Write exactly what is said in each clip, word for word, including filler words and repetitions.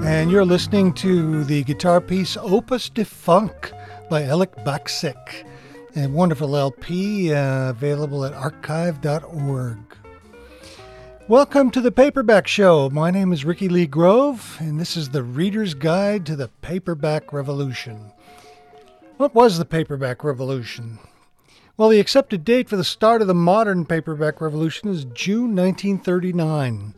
And you're listening to the guitar piece Opus Defunct by Elek Bacsik, a wonderful L P uh, available at archive dot org. Welcome to the Paperback Show. My name is Ricky Lee Grove, and this is the Reader's Guide to the Paperback Revolution. What was the Paperback Revolution? Well, the accepted date for the start of the modern Paperback Revolution is June nineteen thirty-nine.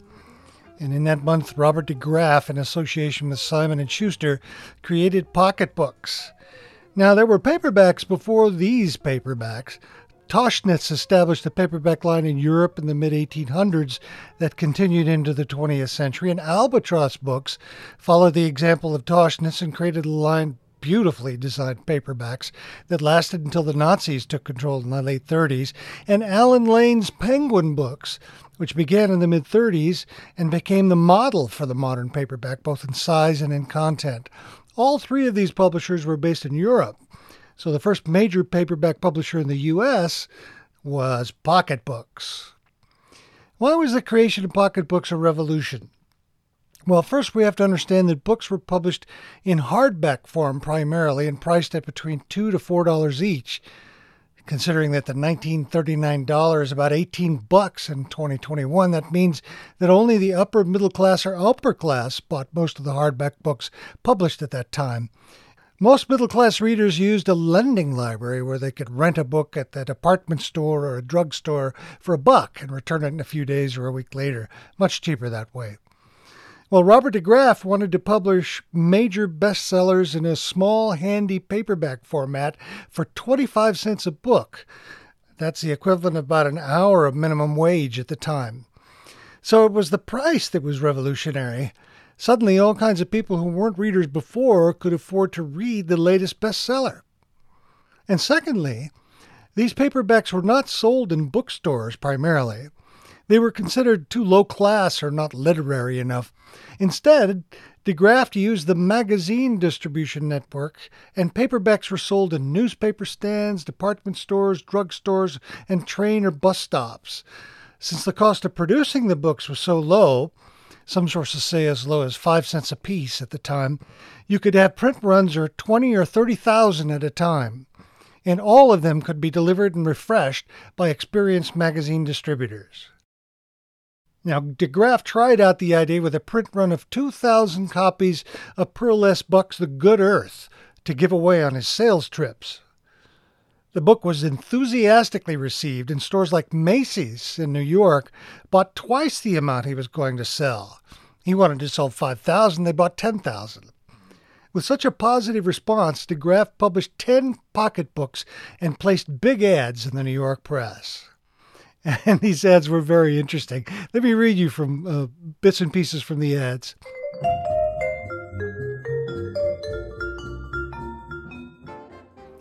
And in that month, Robert de Graff, in association with Simon and Schuster, created Pocket Books. Now, there were paperbacks before these paperbacks. Toschnitz established a paperback line in Europe in the mid eighteen hundreds that continued into the twentieth century, and Albatross Books followed the example of Toschnitz and created a line of beautifully designed paperbacks that lasted until the Nazis took control in the late thirties, and Alan Lane's Penguin Books, which began in the mid thirties and became the model for the modern paperback, both in size and in content. All three of these publishers were based in Europe. So the first major paperback publisher in the U S was Pocket Books. Why was the creation of Pocket Books a revolution? Well, first we have to understand that books were published in hardback form primarily and priced at between two dollars to four dollars each, considering that the nineteen thirty-nine dollar is about eighteen bucks in twenty twenty-one. That means that only the upper middle class or upper class bought most of the hardback books published at that time. Most middle-class readers used a lending library where they could rent a book at the department store or a drugstore for a buck and return it in a few days or a week later. Much cheaper that way. Well, Robert de Graff wanted to publish major bestsellers in a small, handy paperback format for twenty-five cents a book. That's the equivalent of about an hour of minimum wage at the time. So it was the price that was revolutionary. Suddenly, all kinds of people who weren't readers before could afford to read the latest bestseller. And secondly, these paperbacks were not sold in bookstores primarily. They were considered too low class or not literary enough. Instead, de Graff used the magazine distribution network, and paperbacks were sold in newspaper stands, department stores, drugstores, and train or bus stops. Since the cost of producing the books was so low, some sources say as low as five cents a piece at the time, you could have print runs or twenty or thirty thousand at a time, and all of them could be delivered and refreshed by experienced magazine distributors. Now, de Graff tried out the idea with a print run of two thousand copies of Pearless Buck's The Good Earth to give away on his sales trips. The book was enthusiastically received, and stores like Macy's in New York bought twice the amount he was going to sell. He wanted to sell five thousand, they bought ten thousand. With such a positive response, de Graff published ten pocket books and placed big ads in the New York press. And these ads were very interesting. Let me read you from uh, bits and pieces from the ads.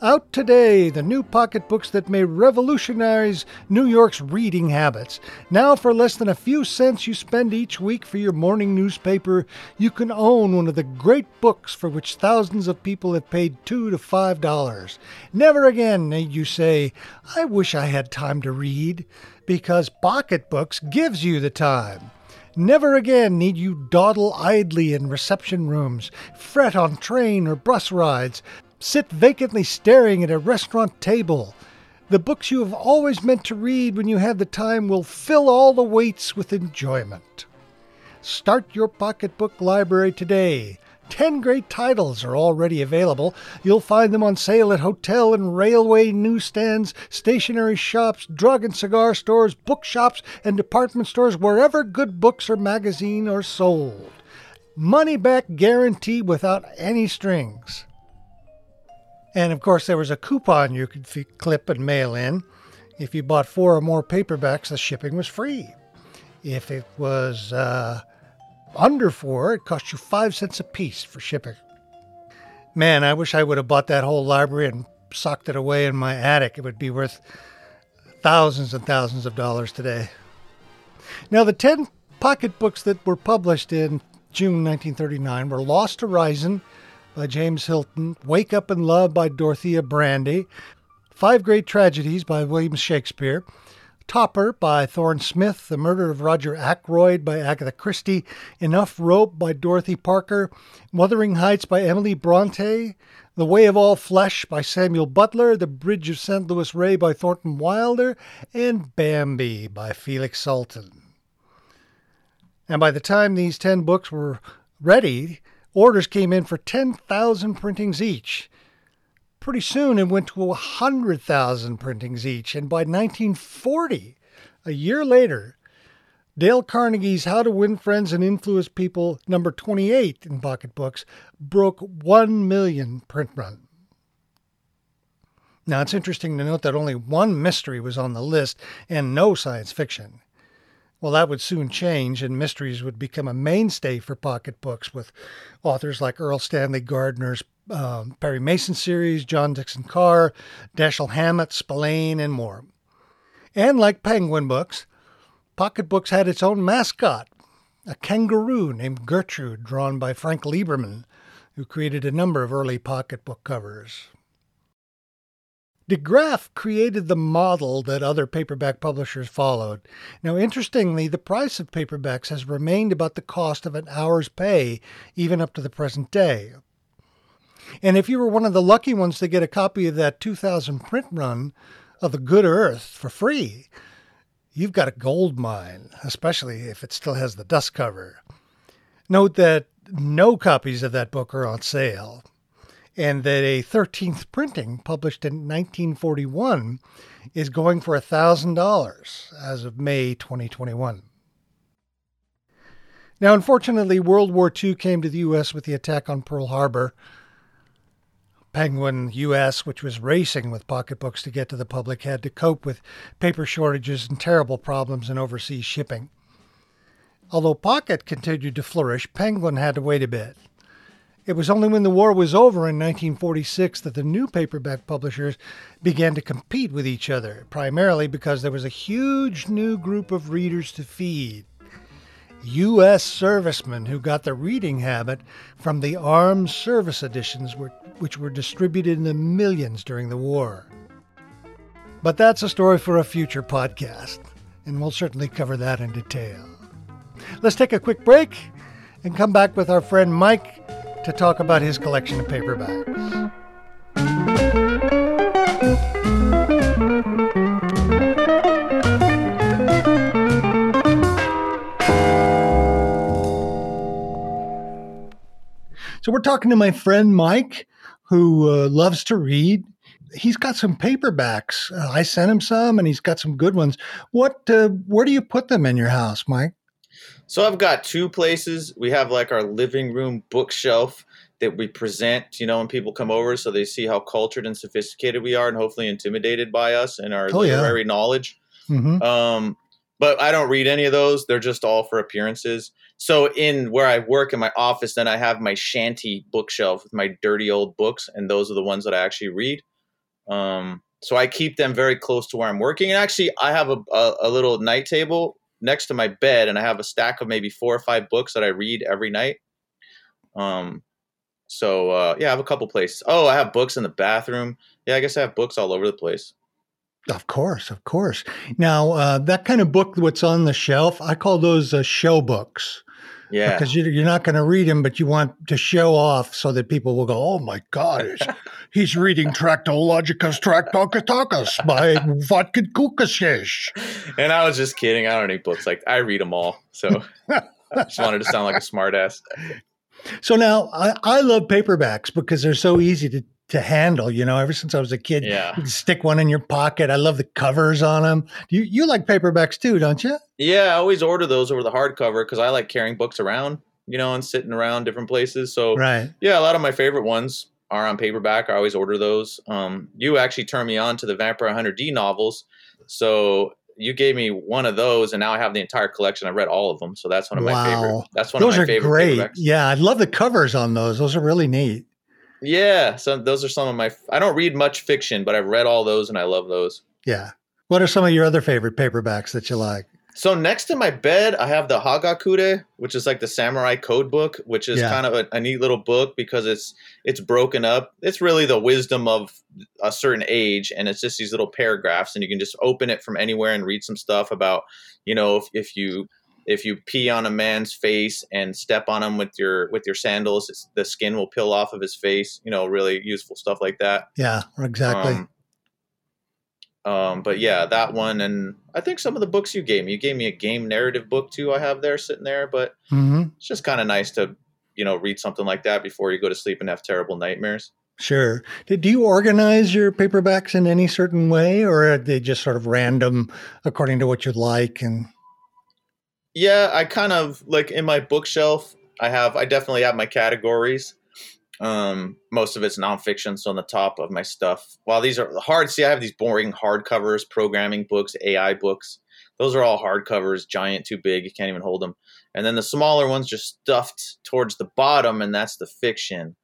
Out today, the new pocket books that may revolutionize New York's reading habits. Now for less than a few cents you spend each week for your morning newspaper, you can own one of the great books for which thousands of people have paid two to five dollars. Never again may you say, I wish I had time to read, because Pocket Books gives you the time. Never again need you dawdle idly in reception rooms, fret on train or bus rides, sit vacantly staring at a restaurant table. The books you have always meant to read when you have the time will fill all the waits with enjoyment. Start your pocketbook library today. Ten great titles are already available. You'll find them on sale at hotel and railway newsstands, stationery shops, drug and cigar stores, bookshops, and department stores, wherever good books or magazine are sold. Money back guarantee without any strings. And, of course, there was a coupon you could f- clip and mail in. If you bought four or more paperbacks, the shipping was free. If it was uh, under four, it cost you five cents a piece for shipping. Man, I wish I would have bought that whole library and socked it away in my attic. It would be worth thousands and thousands of dollars today. Now, the ten pocket books that were published in June nineteen thirty-nine were Lost Horizon by James Hilton, Wake Up in Love by Dorothea Brande, Five Great Tragedies by William Shakespeare, Topper by Thorne Smith, The Murder of Roger Ackroyd by Agatha Christie, Enough Rope by Dorothy Parker, Wuthering Heights by Emily Bronte, The Way of All Flesh by Samuel Butler, The Bridge of Saint Louis Ray by Thornton Wilder, and Bambi by Felix Salten. And by the time these ten books were ready, orders came in for ten thousand printings each. Pretty soon it went to one hundred thousand printings each, and by nineteen forty, a year later, Dale Carnegie's How to Win Friends and Influence People, number twenty-eight in Pocket Books, broke one million print run. Now, it's interesting to note that only one mystery was on the list and no science fiction. Well, that would soon change, and mysteries would become a mainstay for Pocket Books with authors like Earl Stanley Gardner's Um, Perry Mason series, John Dickson Carr, Dashiell Hammett, Spillane, and more. And like Penguin Books, Pocket Books had its own mascot, a kangaroo named Gertrude, drawn by Frank Lieberman, who created a number of early Pocket Book covers. De Graff created the model that other paperback publishers followed. Now, interestingly, the price of paperbacks has remained about the cost of an hour's pay, even up to the present day. And if you were one of the lucky ones to get a copy of that two thousand print run of The Good Earth for free, you've got a gold mine, especially if it still has the dust cover. Note that no copies of that book are on sale, and that a thirteenth printing published in nineteen forty-one is going for one thousand dollars as of May twenty twenty-one. Now, unfortunately, World War Two came to the U S with the attack on Pearl Harbor. Penguin U S, which was racing with pocketbooks to get to the public, had to cope with paper shortages and terrible problems in overseas shipping. Although Pocket continued to flourish, Penguin had to wait a bit. It was only when the war was over in nineteen forty-six that the new paperback publishers began to compete with each other, primarily because there was a huge new group of readers to feed. U S servicemen who got the reading habit from the armed service editions were, which were distributed in the millions during the war. But that's a story for a future podcast, and we'll certainly cover that in detail. Let's take a quick break and come back with our friend Mike to talk about his collection of paperbacks. So we're talking to my friend Mike, who uh, loves to read. He's got some paperbacks. Uh, I sent him some, and he's got some good ones. What? Uh, where do you put them in your house, Mike? So I've got two places. We have like our living room bookshelf that we present, you know, when people come over, so they see how cultured and sophisticated we are, and hopefully intimidated by us and our oh, literary yeah. knowledge. Mm-hmm. Um, but I don't read any of those. They're just all for appearances. So in where I work in my office, then I have my shanty bookshelf with my dirty old books, and those are the ones that I actually read. Um, so I keep them very close to where I'm working. And actually, I have a, a, a little night table next to my bed, and I have a stack of maybe four or five books that I read every night. Um, so, uh, yeah, I have a couple places. Oh, I have books in the bathroom. Yeah, I guess I have books all over the place. Of course, of course. Now, uh, that kind of book, what's on the shelf, I call those uh, show books. Yeah, because you're not going to read him, but you want to show off so that people will go, "Oh my God, he's reading Tractologica's Tractocatacus by Vatkin Kukashesh." And I was just kidding. I don't read books like I read them all, so I just wanted to sound like a smartass. So now I, I love paperbacks because they're so easy to. to handle, you know, ever since I was a kid, yeah. You can stick one in your pocket. I love the covers on them. You you like paperbacks too, don't you? Yeah, I always order those over the hardcover because I like carrying books around, you know, and sitting around different places. So right. Yeah, a lot of my favorite ones are on paperback. I always order those. Um, you actually turned me on to the Vampire Hunter D novels. So you gave me one of those, and now I have the entire collection. I read all of them. So that's one of my wow. favorite. That's one those of my favorite great. Paperbacks. Yeah, I love the covers on those. Those are really neat. Yeah, so those are some of my – I don't read much fiction, but I've read all those and I love those. Yeah. What are some of your other favorite paperbacks that you like? So next to my bed, I have the Hagakure, which is like the samurai code book, which is yeah. kind of a, a neat little book because it's it's broken up. It's really the wisdom of a certain age, and it's just these little paragraphs, and you can just open it from anywhere and read some stuff about, you know, if, if you if you pee on a man's face and step on him with your with your sandals, it's, the skin will peel off of his face. You know, really useful stuff like that. Yeah, exactly. Um, Um, but yeah, that one, and I think some of the books you gave me, you gave me a game narrative book too. I have there sitting there, but mm-hmm. it's just kind of nice to, you know, read something like that before you go to sleep and have terrible nightmares. Sure. Did you organize your paperbacks in any certain way, or are they just sort of random according to what you'd like? And yeah, I kind of like in my bookshelf, I have, I definitely have my categories. Um, most of it's nonfiction. So on the top of my stuff, while these are hard, see, I have these boring hardcovers, programming books, A I books. Those are all hardcovers, giant, too big. You can't even hold them. And then the smaller ones just stuffed towards the bottom. And that's the fiction.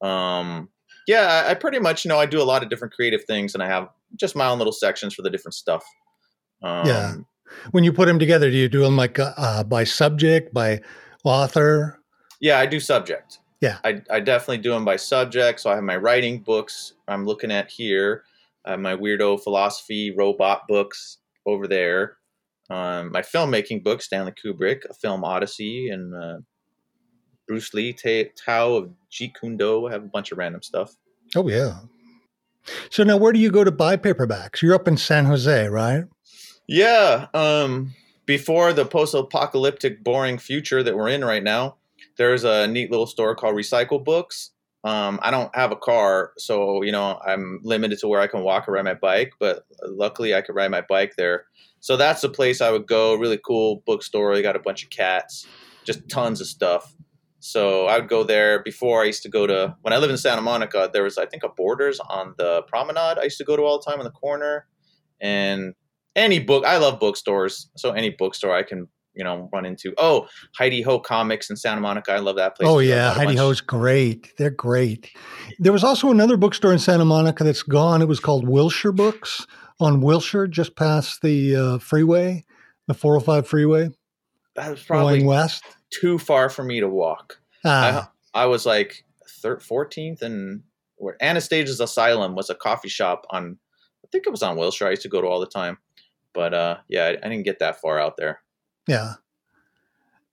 Um, yeah, I, I pretty much, you know, I do a lot of different creative things, and I have just my own little sections for the different stuff. Um, yeah. When you put them together, do you do them like, uh, by subject, by author? Yeah, I do subject. Yeah, I, I definitely do them by subject. So I have my writing books I'm looking at here, uh, my weirdo philosophy robot books over there, um, my filmmaking books, Stanley Kubrick, A Film Odyssey, and uh, Bruce Lee, Te- Tao of Jeet Kune Do. I have a bunch of random stuff. Oh, yeah. So now where do you go to buy paperbacks? You're up in San Jose, right? Yeah. Um, before the post-apocalyptic boring future that we're in right now, there's a neat little store called Recycle Books. Um, I don't have a car, so, you know, I'm limited to where I can walk or ride my bike, but luckily I could ride my bike there. So that's the place I would go. Really cool bookstore. They got a bunch of cats, just tons of stuff. So I would go there. Before, I used to go to, when I lived in Santa Monica, there was, I think, a Borders on the promenade I used to go to all the time on the corner. And any book, I love bookstores, so any bookstore I can you know, run into. Oh, Heidi Ho Comics in Santa Monica. I love that place. Oh, yeah. Heidi Ho's great. They're great. There was also another bookstore in Santa Monica that's gone. It was called Wilshire Books on Wilshire, just past the uh, freeway, the four oh five freeway. That was probably going west. Too far for me to walk. Ah. I, I was like third, fourteenth, and where Anastasia's Asylum was a coffee shop on, I think it was on Wilshire. I used to go to all the time. But uh, yeah, I, I didn't get that far out there. Yeah.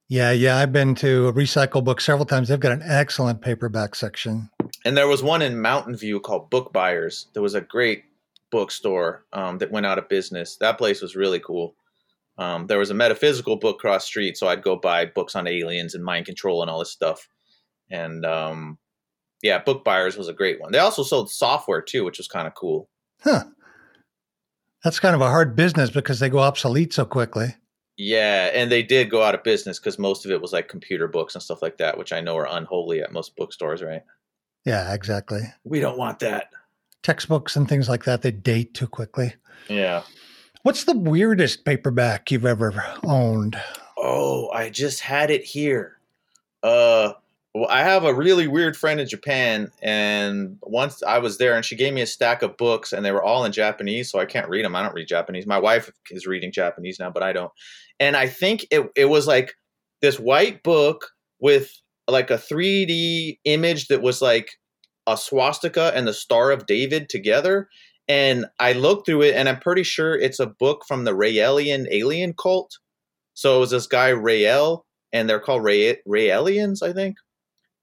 Yeah. Yeah. I've been to a Recycle Book several times. They've got an excellent paperback section. And there was one in Mountain View called Book Buyers. There was a great bookstore um, that went out of business. That place was really cool. Um, there was a metaphysical book cross street. So I'd go buy books on aliens and mind control and all this stuff. And um, yeah, Book Buyers was a great one. They also sold software too, which was kind of cool. Huh. That's kind of a hard business because they go obsolete so quickly. Yeah, and they did go out of business because most of it was like computer books and stuff like that, which I know are unholy at most bookstores, right? Yeah, exactly. We don't want that. Textbooks and things like that, they date too quickly. Yeah. What's the weirdest paperback you've ever owned? Oh, I just had it here. Uh, well, I have a really weird friend in Japan, and once I was there, and she gave me a stack of books, and they were all in Japanese, so I can't read them. I don't read Japanese. My wife is reading Japanese now, but I don't. And I think it it was like this white book with like a three D image that was like a swastika and the Star of David together. And I looked through it, and I'm pretty sure it's a book from the Raelian alien cult. So it was this guy Rael, and they're called Rae- Raelians, I think.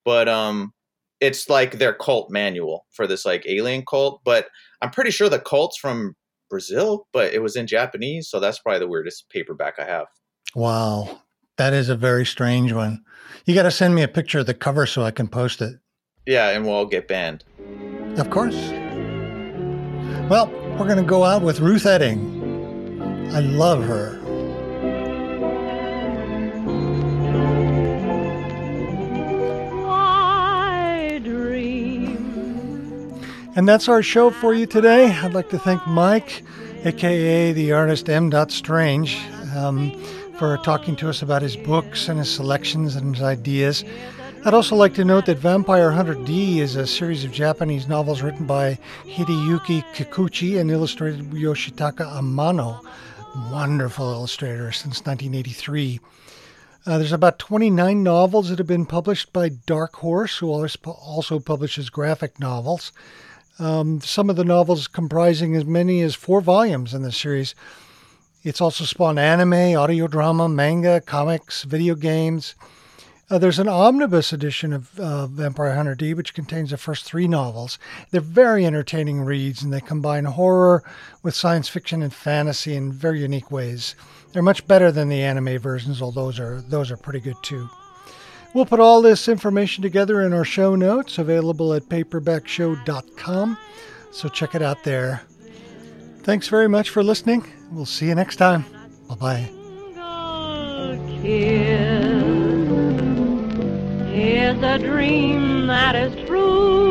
But um, it's like their cult manual for this like alien cult. But I'm pretty sure the cult's from Brazil, but it was in Japanese, so that's probably the weirdest paperback I have. Wow, that is a very strange one. You got to send me a picture of the cover so I can post it. Yeah, and we'll all get banned. Of course. Well, we're going to go out with Ruth Edding. I love her. And that's our show for you today. I'd like to thank Mike, a k a the artist M. Strange, um, for talking to us about his books and his selections and his ideas. I'd also like to note that Vampire Hunter D is a series of Japanese novels written by Hideyuki Kikuchi and illustrated by Yoshitaka Amano. wonderful illustrator since nineteen eighty-three. Uh, there's about twenty-nine novels that have been published by Dark Horse, who also publishes graphic novels. Um, some of the novels comprising as many as four volumes in the series. It's also spawned anime, audio drama, manga, comics, video games. Uh, there's an omnibus edition of uh, Vampire Hunter D, which contains the first three novels. They're very entertaining reads, and they combine horror with science fiction and fantasy in very unique ways. They're much better than the anime versions, although those are, those are pretty good too. We'll put all this information together in our show notes, available at paperback show dot com, so check it out there. Thanks very much for listening. We'll see you next time. Bye-bye. It's a dream that is true.